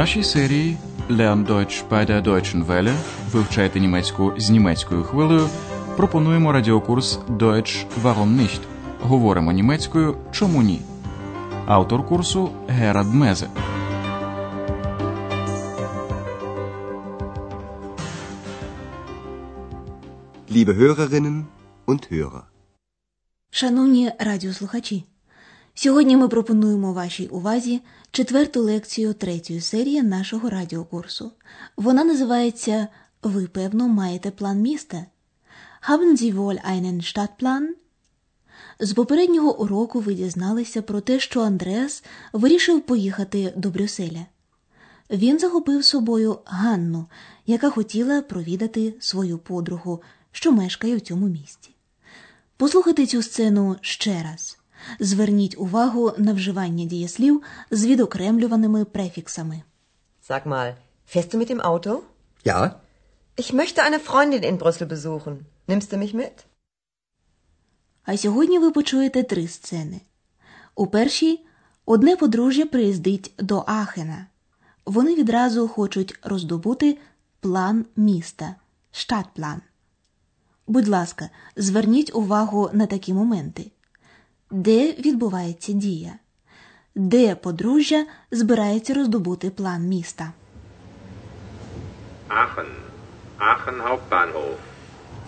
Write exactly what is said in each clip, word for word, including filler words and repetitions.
нашій серії «Lern Deutsch bei der Deutschen Welle» «Вивчайте німецьку з німецькою хвилею» пропонуємо радіокурс «Deutsch warum nicht» «Говоримо німецькою, чому ні?» Автор курсу – Герхард Мезе. Liebe Hörerinnen und Hörer. Шановні радіослухачі, сьогодні ми пропонуємо вашій увазі четверту лекцію третьої серії нашого радіокурсу. Вона називається «Ви, певно, маєте план міста?» «Haben Sie wohl einen Stadtplan?» З попереднього уроку ви дізналися про те, що Андреас вирішив поїхати до Брюсселя. Він захопив з собою Ганну, яка хотіла провідати свою подругу, що мешкає в цьому місті. Послухайте цю сцену ще раз. Зверніть увагу на вживання дієслів з відокремлюваними префіксами. Sag mal, fährst du mit dem Auto? Ja. Ich möchte eine Freundin in Brüssel besuchen. Nimmst du mich mit? А сьогодні ви почуєте три сцени. У першій одне подружжя приїздить до Ахена. Вони відразу хочуть роздобути план міста – штатплан. Будь ласка, зверніть увагу на такі моменти. Де відбувається дія? Де подружжя збирається роздобути план міста? Ахен. Ахен Hauptbahnhof.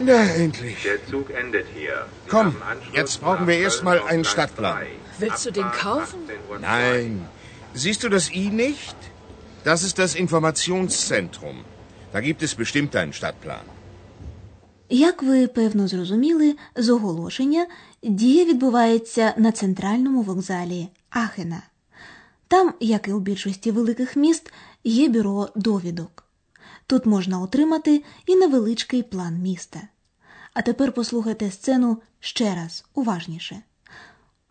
Na, endlich. Der Zug endet hier. Komm, jetzt brauchen wir erstmal einen Stadtplan. Willst du den kaufen? Nein. Siehst du das I nicht? Das ist das Informationszentrum. Da gibt es bestimmt einen Stadtplan. Як ви, певно, зрозуміли, з оголошення дія відбувається на центральному вокзалі Ахена. Там, як і у більшості великих міст, є бюро довідок. Тут можна отримати і невеличкий план міста. А тепер послухайте сцену ще раз, уважніше.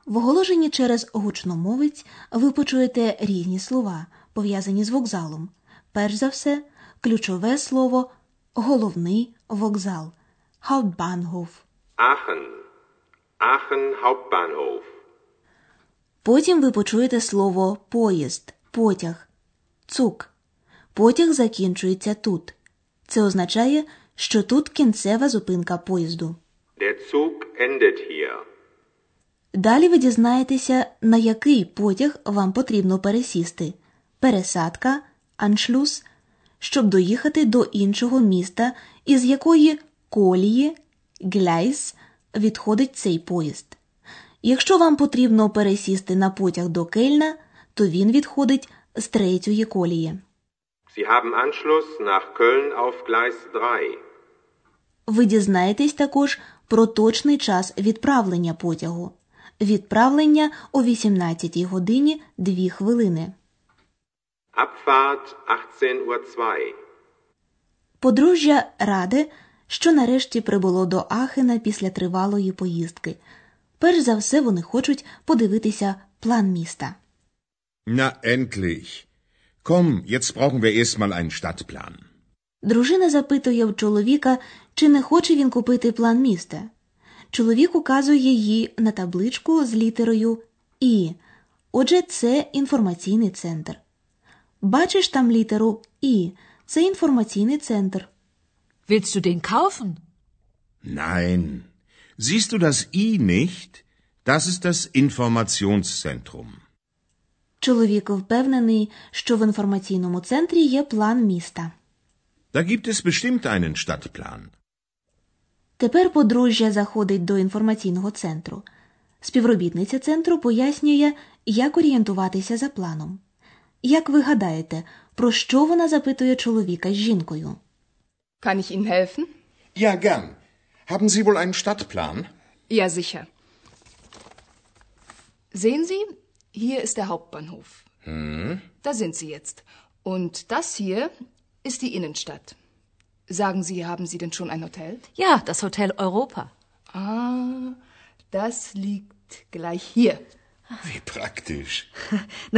В оголошенні через гучномовець ви почуєте різні слова, пов'язані з вокзалом. Перш за все, ключове слово «головний вокзал». Hauptbahnhof. Aachen. Aachen Hauptbahnhof. Потім ви почуєте слово «поїзд», «потяг», «цук». Потяг закінчується тут. Це означає, що тут кінцева зупинка поїзду. Der Zug endet hier. Далі ви дізнаєтеся, на який потяг вам потрібно пересісти. Пересадка, аншлюс, щоб доїхати до іншого міста, із якої колії, гляйс, відходить цей поїзд. Якщо вам потрібно пересісти на потяг до Кельна, то він відходить з третьої колії. Sie haben Anschluss nach Köln auf Gleis drei. Ви дізнаєтесь також про точний час відправлення потягу. Відправлення о вісімнадцятій годині дві хвилини. Abfahrt achtzehn Uhr zwei. Подружжя Раде, що нарешті прибуло до Ахена після тривалої поїздки. Перш за все вони хочуть подивитися план міста. Na, endlich. Komm, jetzt brauchen wir erstmal einen Stadtplan. Дружина запитує в чоловіка, чи не хоче він купити план міста. Чоловік указує її на табличку з літерою «І». Отже, це інформаційний центр. Бачиш там літеру «І» – це інформаційний центр. Willst du den kaufen? Nein. Siehst du das I nicht? Das ist das Informationszentrum. Чоловік впевнений, що в інформаційному центрі є план міста. Da gibt es bestimmt einen Stadtplan. Тепер подружжя заходить до інформаційного центру. Співробітниця центру пояснює, як орієнтуватися за планом. Як ви гадаєте, про що вона запитує чоловіка з жінкою? Kann ich Ihnen helfen? Ja, gern. Haben Sie wohl einen Stadtplan? Ja, sicher. Sehen Sie, hier ist der Hauptbahnhof. Hm? Da sind Sie jetzt. Und das hier ist die Innenstadt. Sagen Sie, haben Sie denn schon ein Hotel? Ja, das Hotel Europa. Ah, das liegt gleich hier. Wie praktisch.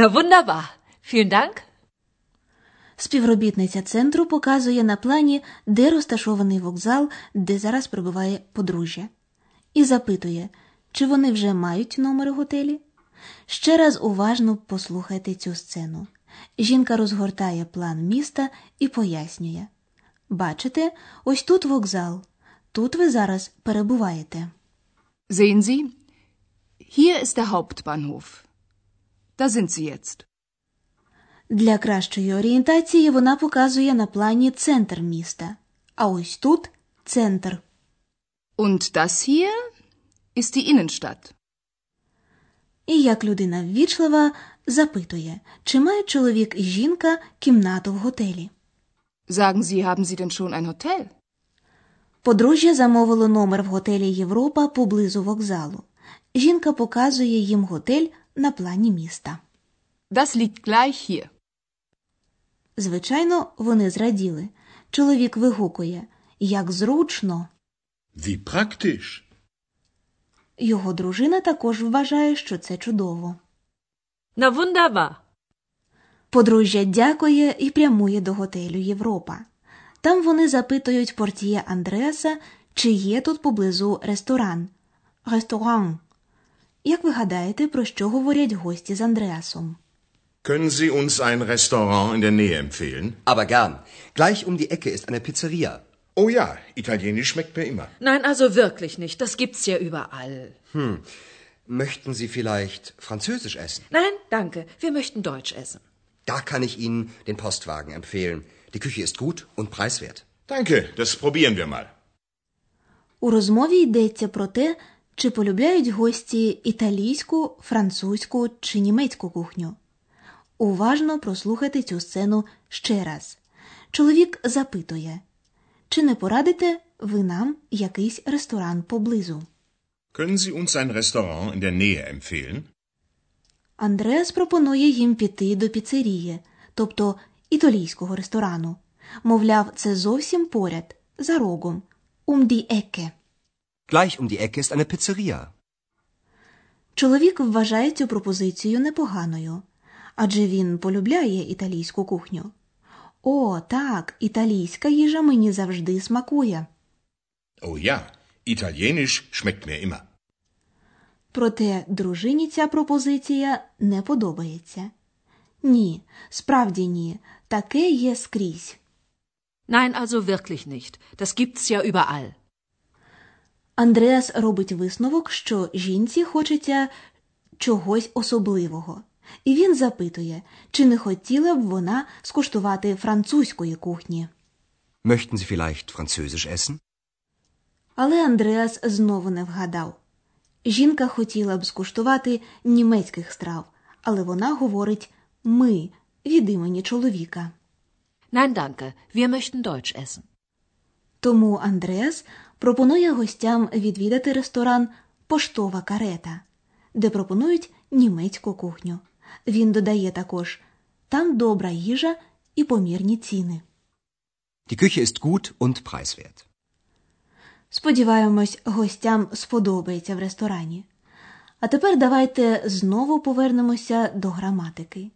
Na wunderbar. Vielen Dank. Співробітниця центру показує на плані, де розташований вокзал, де зараз перебуває подружжя. І запитує, чи вони вже мають номери готелі? Ще раз уважно послухайте цю сцену. Жінка розгортає план міста і пояснює. Бачите, ось тут вокзал. Тут ви зараз перебуваєте. Sehen Sie? Hier ist der Hauptbahnhof. Da sind Sie jetzt. Для кращої орієнтації вона показує на плані центр міста. А ось тут – центр. Und das hier ist die Innenstadt. І як людина ввічлива запитує, чи має чоловік і жінка кімнату в готелі. Sagen Sie, haben Sie denn schon ein Hotel? Подружжя замовило номер в готелі «Європа» поблизу вокзалу. Жінка показує їм готель на плані міста. Das liegt gleich hier. Звичайно, вони зраділи. Чоловік вигукує: "Як зручно!" Wie praktisch! Його дружина також вважає, що це чудово. На вундерва! Подружжя дякує і прямує до готелю «Європа». Там вони запитують портіє Андреаса, чи є тут поблизу ресторан. Ресторан. Як ви гадаєте, про що говорять гості з Андреасом? Können Sie uns ein Restaurant in der Nähe empfehlen? Aber gern. Gleich um die Ecke ist eine Pizzeria. Oh ja, italienisch schmeckt mir immer. Nein, also wirklich nicht. Das gibt's ja überall. Hm. Möchten Sie vielleicht französisch essen? Nein, danke. Wir möchten deutsch essen. Da kann ich Ihnen den Postwagen empfehlen. Die Küche ist gut und preiswert. Danke, das probieren wir mal. У розмові йдеться про те, чи полюбляють гості італійську, французьку чи німецьку кухню. Уважно прослухайте цю сцену ще раз. Чоловік запитує, чи не порадите ви нам якийсь ресторан поблизу? Können Sie uns ein Restaurant in der Nähe empfehlen? Андреас пропонує їм піти до піцерії, тобто італійського ресторану. Мовляв, це зовсім поряд, за рогом. Um die Ecke. Gleich um die Ecke ist eine Pizzeria. Чоловік вважає цю пропозицію непоганою. Адже він полюбляє італійську кухню. О, так, італійська їжа мені завжди смакує. О, я, італійніш шмект мє іма. Проте дружині ця пропозиція не подобається. Ні, справді ні, таке є скрізь. Nein, also wirklich nicht. Das gibt's ja überall. Андреас робить висновок, що жінці хочеться чогось особливого. І він запитує, чи не хотіла б вона скуштувати французької кухні. Möchten Sie vielleicht französisch essen? Але Андреас знову не вгадав. Жінка хотіла б скуштувати німецьких страв, але вона говорить «ми» від імені чоловіка. Nein, danke. Wir möchten deutsch essen. Тому Андреас пропонує гостям відвідати ресторан «Поштова карета», де пропонують німецьку кухню. Він додає також, там добра їжа і помірні ціни. Die Küche ist gut und preiswert. Сподіваємось, гостям сподобається в ресторані. А тепер давайте знову повернемося до граматики.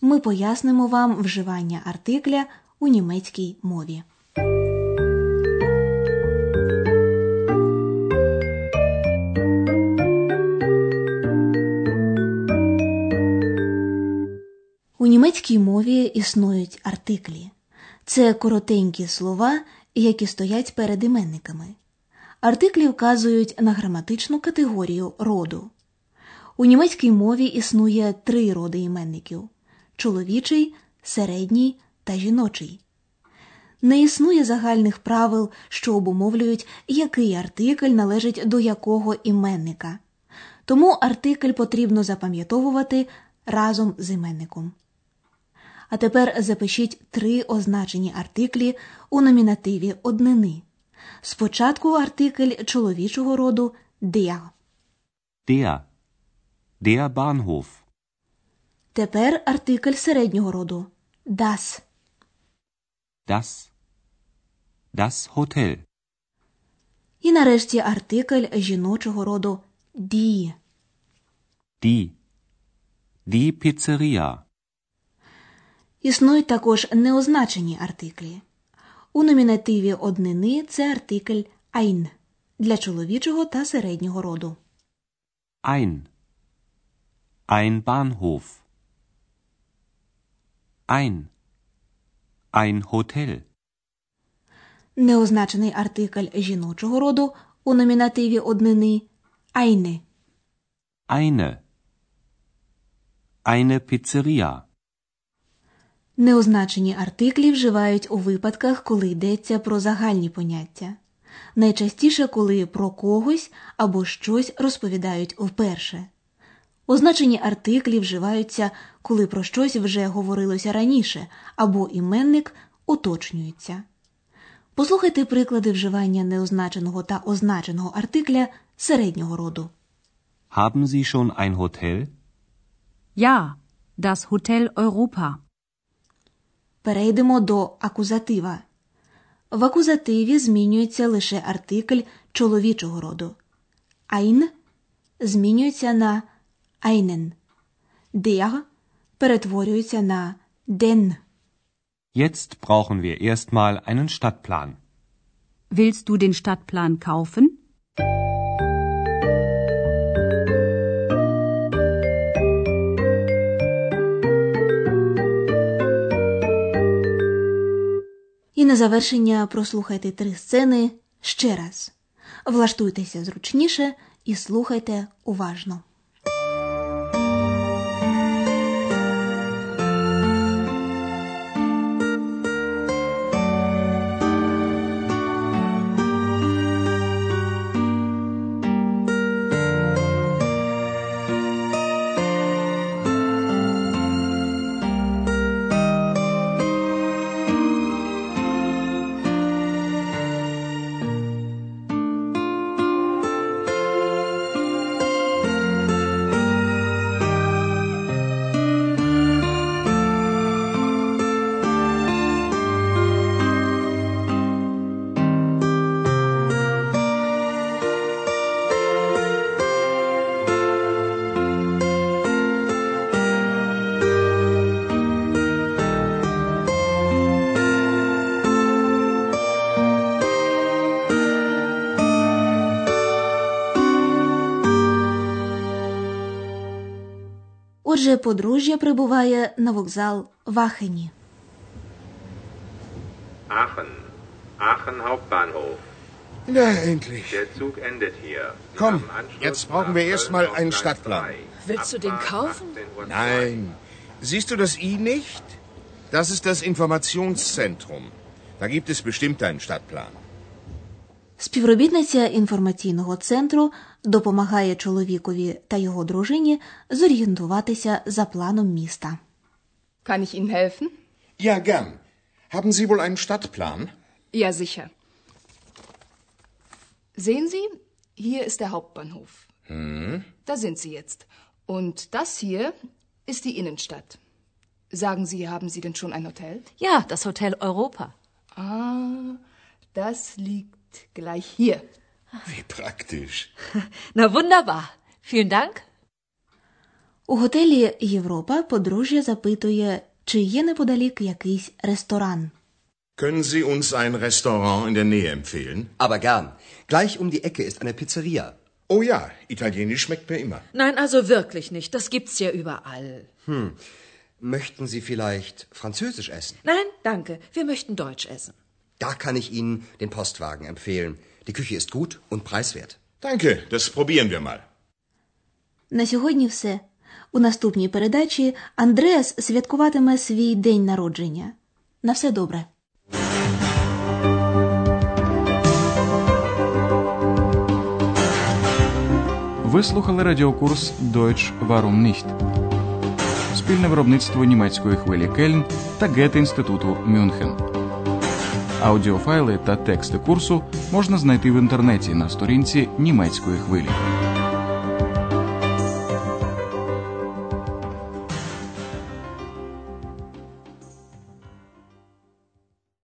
Ми пояснимо вам вживання артикля у німецькій мові. У німецькій мові існують артиклі. Це коротенькі слова, які стоять перед іменниками. Артиклі вказують на граматичну категорію роду. У німецькій мові існує три роди іменників – чоловічий, середній та жіночий. Не існує загальних правил, що обумовлюють, який артикль належить до якого іменника. Тому артикль потрібно запам'ятовувати разом з іменником. А тепер запишіть три означені артиклі у номінативі однини. Спочатку артикль чоловічого роду der. Der. Der Bahnhof. Тепер артикль середнього роду das. Das. Das Hotel. І нарешті артикль жіночого роду die. Die. Die Pizzeria. Існують також неозначені артиклі. У номінативі однини це артикль ein для чоловічого та середнього роду. Ein. Ein Bahnhof. ein. Ein Hotel. Неозначений артикль жіночого роду у номінативі однини eine. Eine. Eine Pizzeria. Неозначені артиклі вживають у випадках, коли йдеться про загальні поняття. Найчастіше, коли про когось або щось розповідають вперше. Означені артиклі вживаються, коли про щось вже говорилося раніше, або іменник уточнюється. Послухайте приклади вживання неозначеного та означеного артикля середнього роду. Haben Sie schon ein Hotel? Ja, das Hotel Europa. Перейдемо до акузатива. В акузативі змінюється лише артикль чоловічого роду. Ein змінюється на einen. Der перетворюється на den. Jetzt brauchen wir erstmal einen Stadtplan. Willst du den Stadtplan kaufen? І на завершення прослухайте три сцени ще раз. Влаштуйтеся зручніше і слухайте уважно. Отже, подружжя прибуває на вокзал в Ахені. Ахен. Ахен Hauptbahnhof. Na, endlich. Der Zug endet hier. Komm, jetzt brauchen wir erstmal einen Stadtplan. Willst du den kaufen? Nein. Siehst du das I nicht? Das ist das Informationszentrum. Da gibt es bestimmt einen Stadtplan. Співробітниця інформаційного центру допомагає чоловікові та його дружині зорієнтуватися за планом міста. Kann ich Ihnen helfen? Ja, gern. Haben Sie wohl einen Stadtplan? Ja, sicher. Sehen Sie, hier ist der Hauptbahnhof. Hm? Da sind Sie jetzt. Und das hier ist die Innenstadt. Sagen Sie, haben Sie denn schon ein Hotel? Ja, das Hotel Europa. Ah, das liegt gleich hier. Wie praktisch. Na wunderbar. Vielen Dank. У готелі Європа подружжя запитує, чи є неподалік якийсь ресторан. Können Sie uns ein Restaurant in der Nähe empfehlen? Aber gern. Gleich um die Ecke ist eine Pizzeria. Oh ja, italienisch schmeckt mir immer. Nein, also wirklich nicht. Das gibt's ja überall. Hm. Möchten Sie vielleicht französisch essen? Nein, danke. Wir möchten deutsch essen. Da kann ich Ihnen den Postwagen empfehlen. Die Küche ist gut und preiswert. Danke, das probieren wir mal. На сьогодні все. У наступній передачі Андреас святкуватиме свій день народження. На все добре. Ви слухали радіокурс Deutsch warum nicht? Спільне виробництво німецької хвилі Кельн та Goethe-Інституту Мюнхен. Аудіофайли та тексти курсу можна знайти в інтернеті на сторінці німецької хвилі.